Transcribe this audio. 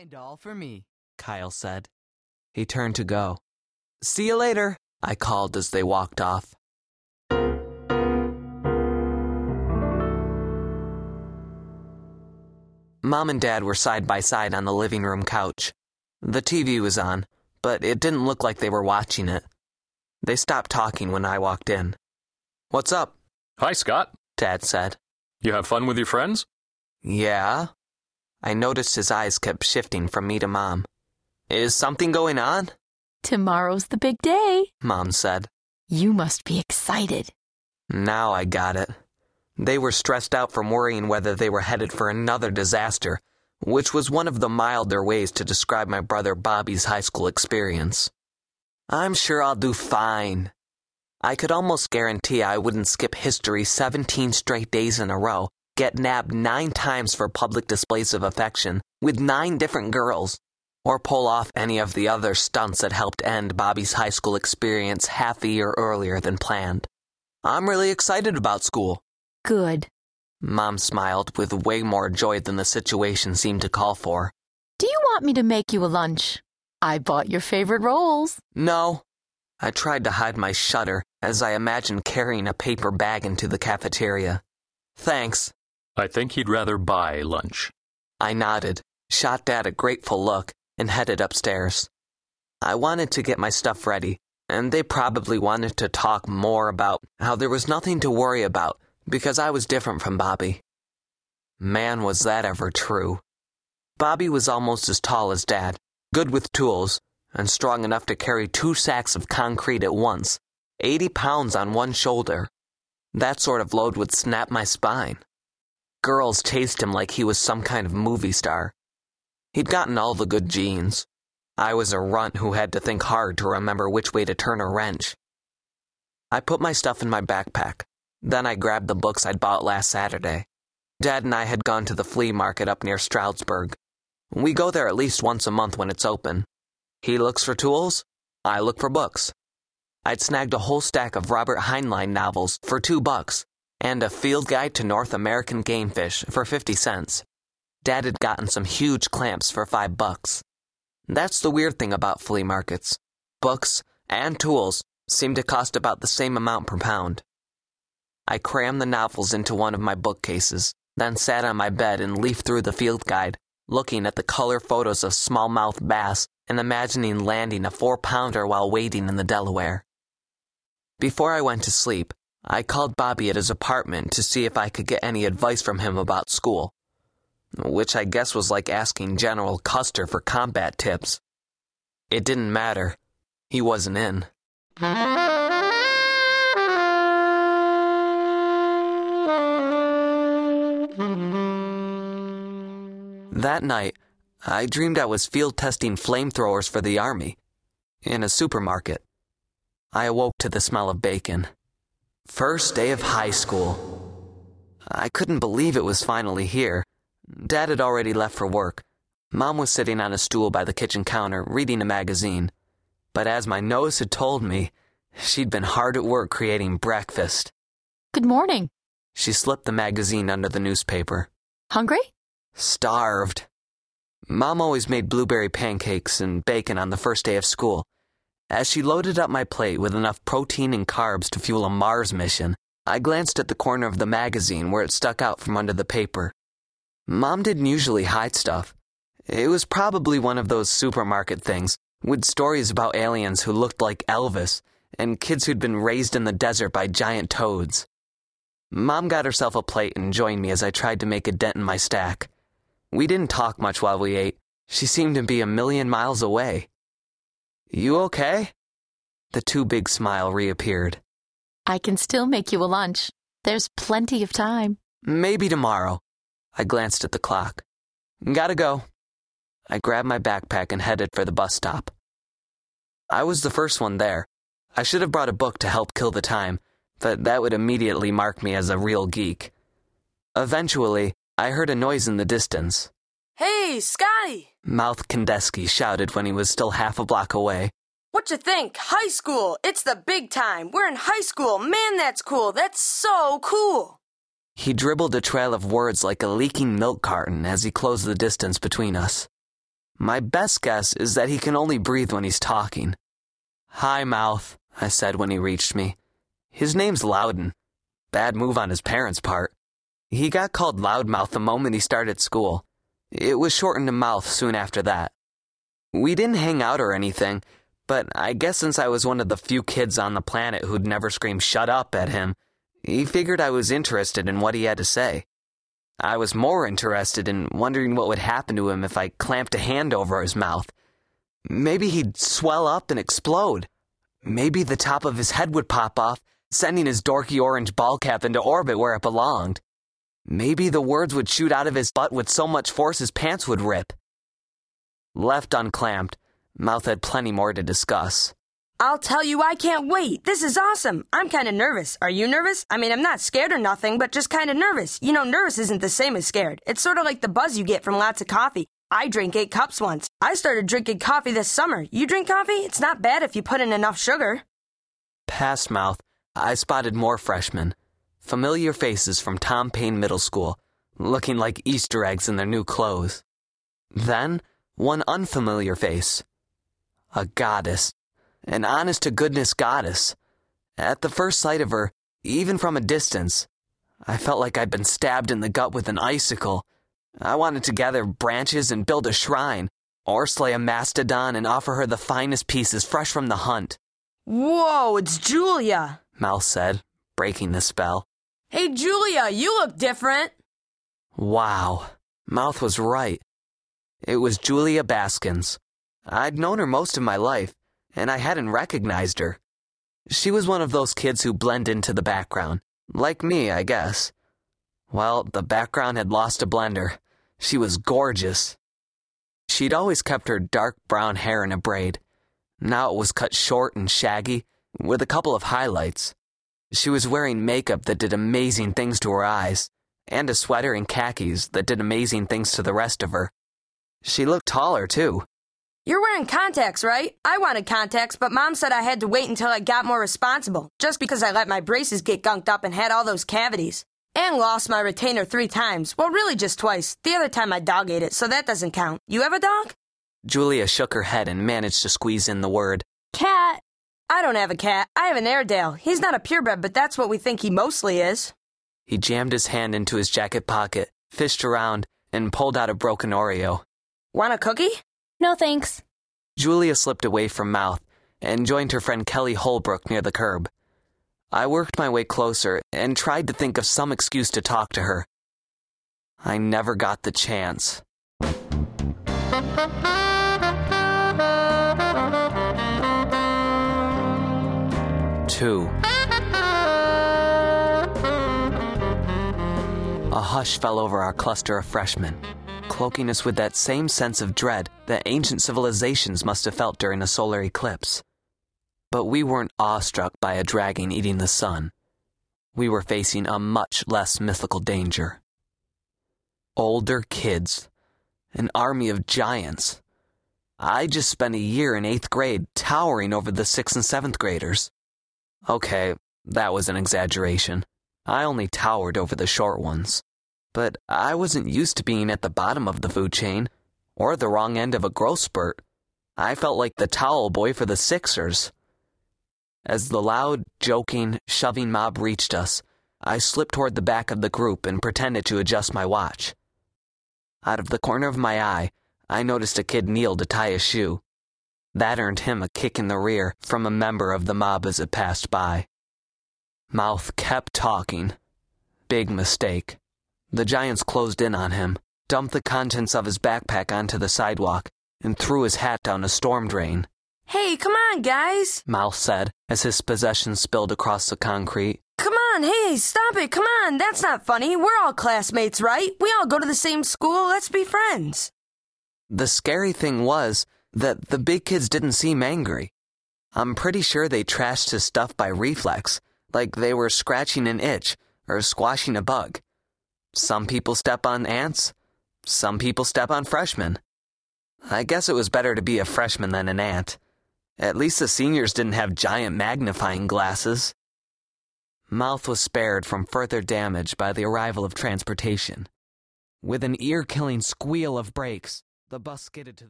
And all for me, Kyle said. He turned to go. See you later, I called as they walked off. Mom and Dad were side by side on the living room couch. The TV was on, but it didn't look like they were watching it. They stopped talking when I walked in. What's up? Hi, Scott, Dad said. You have fun with your friends? Yeah. I noticed his eyes kept shifting from me to Mom. Is something going on? Tomorrow's the big day, Mom said. You must be excited. Now I got it. They were stressed out from worrying whether they were headed for another disaster, which was one of the milder ways to describe my brother Bobby's high school experience. I'm sure I'll do fine. I could almost guarantee I wouldn't skip history 17 straight days in a row, get nabbed 9 times for public displays of affection with 9 different girls, or pull off any of the other stunts that helped end Bobby's high school experience half a year earlier than planned. I'm really excited about school. Good. Mom smiled with way more joy than the situation seemed to call for. Do you want me to make you a lunch? I bought your favorite rolls. No. I tried to hide my shudder as I imagined carrying a paper bag into the cafeteria. Thanks. I think he'd rather buy lunch. I nodded, shot Dad a grateful look, and headed upstairs. I wanted to get my stuff ready, and they probably wanted to talk more about how there was nothing to worry about, because I was different from Bobby. Man, was that ever true. Bobby was almost as tall as Dad, good with tools, and strong enough to carry 2 sacks of concrete at once, 80 pounds on one shoulder. That sort of load would snap my spine. Girls chased him like he was some kind of movie star. He'd gotten all the good genes. I was a runt who had to think hard to remember which way to turn a wrench. I put my stuff in my backpack. Then I grabbed the books I'd bought last Saturday. Dad and I had gone to the flea market up near Stroudsburg. We go there at least once a month when it's open. He looks for tools, I look for books. I'd snagged a whole stack of Robert Heinlein novels for $2 and a field guide to North American game fish for 50 cents. Dad had gotten some huge clamps for $5. That's the weird thing about flea markets. Books and tools seem to cost about the same amount per pound. I crammed the novels into one of my bookcases, then sat on my bed and leafed through the field guide, looking at the color photos of smallmouth bass and imagining landing a 4-pounder while wading in the Delaware. Before I went to sleep, I called Bobby at his apartment to see if I could get any advice from him about school, which I guess was like asking General Custer for combat tips. It didn't matter. He wasn't in. That night, I dreamed I was field testing flamethrowers for the Army in a supermarket. I awoke to the smell of bacon. First day of high school. I couldn't believe it was finally here. Dad had already left for work. Mom was sitting on a stool by the kitchen counter reading a magazine. But as my nose had told me, she'd been hard at work creating breakfast. Good morning. She slipped the magazine under the newspaper. Hungry? Starved. Mom always made blueberry pancakes and bacon on the first day of school. As she loaded up my plate with enough protein and carbs to fuel a Mars mission, I glanced at the corner of the magazine where it stuck out from under the paper. Mom didn't usually hide stuff. It was probably one of those supermarket things, with stories about aliens who looked like Elvis and kids who'd been raised in the desert by giant toads. Mom got herself a plate and joined me as I tried to make a dent in my stack. We didn't talk much while we ate. She seemed to be a million miles away. You okay? The too-big smile reappeared. I can still make you a lunch. There's plenty of time. Maybe tomorrow. I glanced at the clock. Gotta go. I grabbed my backpack and headed for the bus stop. I was the first one there. I should have brought a book to help kill the time, but that would immediately mark me as a real geek. Eventually, I heard a noise in the distance. Hey, Scotty! Mouth Kandeski shouted when he was still half a block away. Whatcha think? High school! It's the big time! We're in high school! Man, that's cool! That's so cool! He dribbled a trail of words like a leaking milk carton as he closed the distance between us. My best guess is that he can only breathe when he's talking. "Hi, Mouth," I said when he reached me. His name's Loudon. Bad move on his parents' part. He got called Loudmouth the moment he started school. It was shortened to Mouth soon after that. We didn't hang out or anything, but I guess since I was one of the few kids on the planet who'd never screamed "shut up" at him, he figured I was interested in what he had to say. I was more interested in wondering what would happen to him if I clamped a hand over his mouth. Maybe he'd swell up and explode. Maybe the top of his head would pop off, sending his dorky orange ball cap into orbit where it belonged. Maybe the words would shoot out of his butt with so much force his pants would rip. Left unclamped, Mouth had plenty more to discuss. "I'll tell you, I can't wait. This is awesome. I'm kind of nervous. Are you nervous? I mean, I'm not scared or nothing, but just kind of nervous. You know, nervous isn't the same as scared. It's sort of like the buzz you get from lots of coffee. I drank 8 cups once. I started drinking coffee this summer. You drink coffee? It's not bad if you put in enough sugar." Past Mouth, I spotted more freshmen. Familiar faces from Tom Paine Middle School, looking like Easter eggs in their new clothes. Then, one unfamiliar face. A goddess. An honest-to-goodness goddess. At the first sight of her, even from a distance, I felt like I'd been stabbed in the gut with an icicle. I wanted to gather branches and build a shrine, or slay a mastodon and offer her the finest pieces fresh from the hunt. "Whoa, it's Julia," Mouth said, breaking the spell. "Hey, Julia, you look different." Wow, Mouth was right. It was Julia Baskins. I'd known her most of my life, and I hadn't recognized her. She was one of those kids who blend into the background. Like me, I guess. Well, the background had lost a blender. She was gorgeous. She'd always kept her dark brown hair in a braid. Now it was cut short and shaggy, with a couple of highlights. She was wearing makeup that did amazing things to her eyes, and a sweater and khakis that did amazing things to the rest of her. She looked taller, too. "You're wearing contacts, right? I wanted contacts, but Mom said I had to wait until I got more responsible, just because I let my braces get gunked up and had all those cavities. And lost my retainer 3 times. Well, really just twice. The other time my dog ate it, so that doesn't count. You have a dog?" Julia shook her head and managed to squeeze in the word "cat." "I don't have a cat. I have an Airedale. He's not a purebred, but that's what we think he mostly is." He jammed his hand into his jacket pocket, fished around, and pulled out a broken Oreo. "Want a cookie?" "No, thanks." Julia slipped away from Mouth and joined her friend Kelly Holbrook near the curb. I worked my way closer and tried to think of some excuse to talk to her. I never got the chance. Two. A hush fell over our cluster of freshmen, cloaking us with that same sense of dread that ancient civilizations must have felt during a solar eclipse. But we weren't awestruck by a dragon eating the sun. We were facing a much less mythical danger. Older kids. An army of giants. I just spent a year in 8th grade towering over the 6th and 7th graders. Okay, that was an exaggeration. I only towered over the short ones. But I wasn't used to being at the bottom of the food chain, or the wrong end of a growth spurt. I felt like the towel boy for the Sixers. As the loud, joking, shoving mob reached us, I slipped toward the back of the group and pretended to adjust my watch. Out of the corner of my eye, I noticed a kid kneel to tie a shoe. That earned him a kick in the rear from a member of the mob as it passed by. Mouth kept talking. Big mistake. The giants closed in on him, dumped the contents of his backpack onto the sidewalk, and threw his hat down a storm drain. "Hey, come on, guys," Mouth said as his possessions spilled across the concrete. "Come on, hey, stop it, come on, that's not funny. We're all classmates, right? We all go to the same school, let's be friends." The scary thing was that the big kids didn't seem angry. I'm pretty sure they trashed his stuff by reflex, like they were scratching an itch or squashing a bug. Some people step on ants, some people step on freshmen. I guess it was better to be a freshman than an ant. At least the seniors didn't have giant magnifying glasses. Mouth was spared from further damage by the arrival of transportation. With an ear-killing squeal of brakes, the bus skidded to the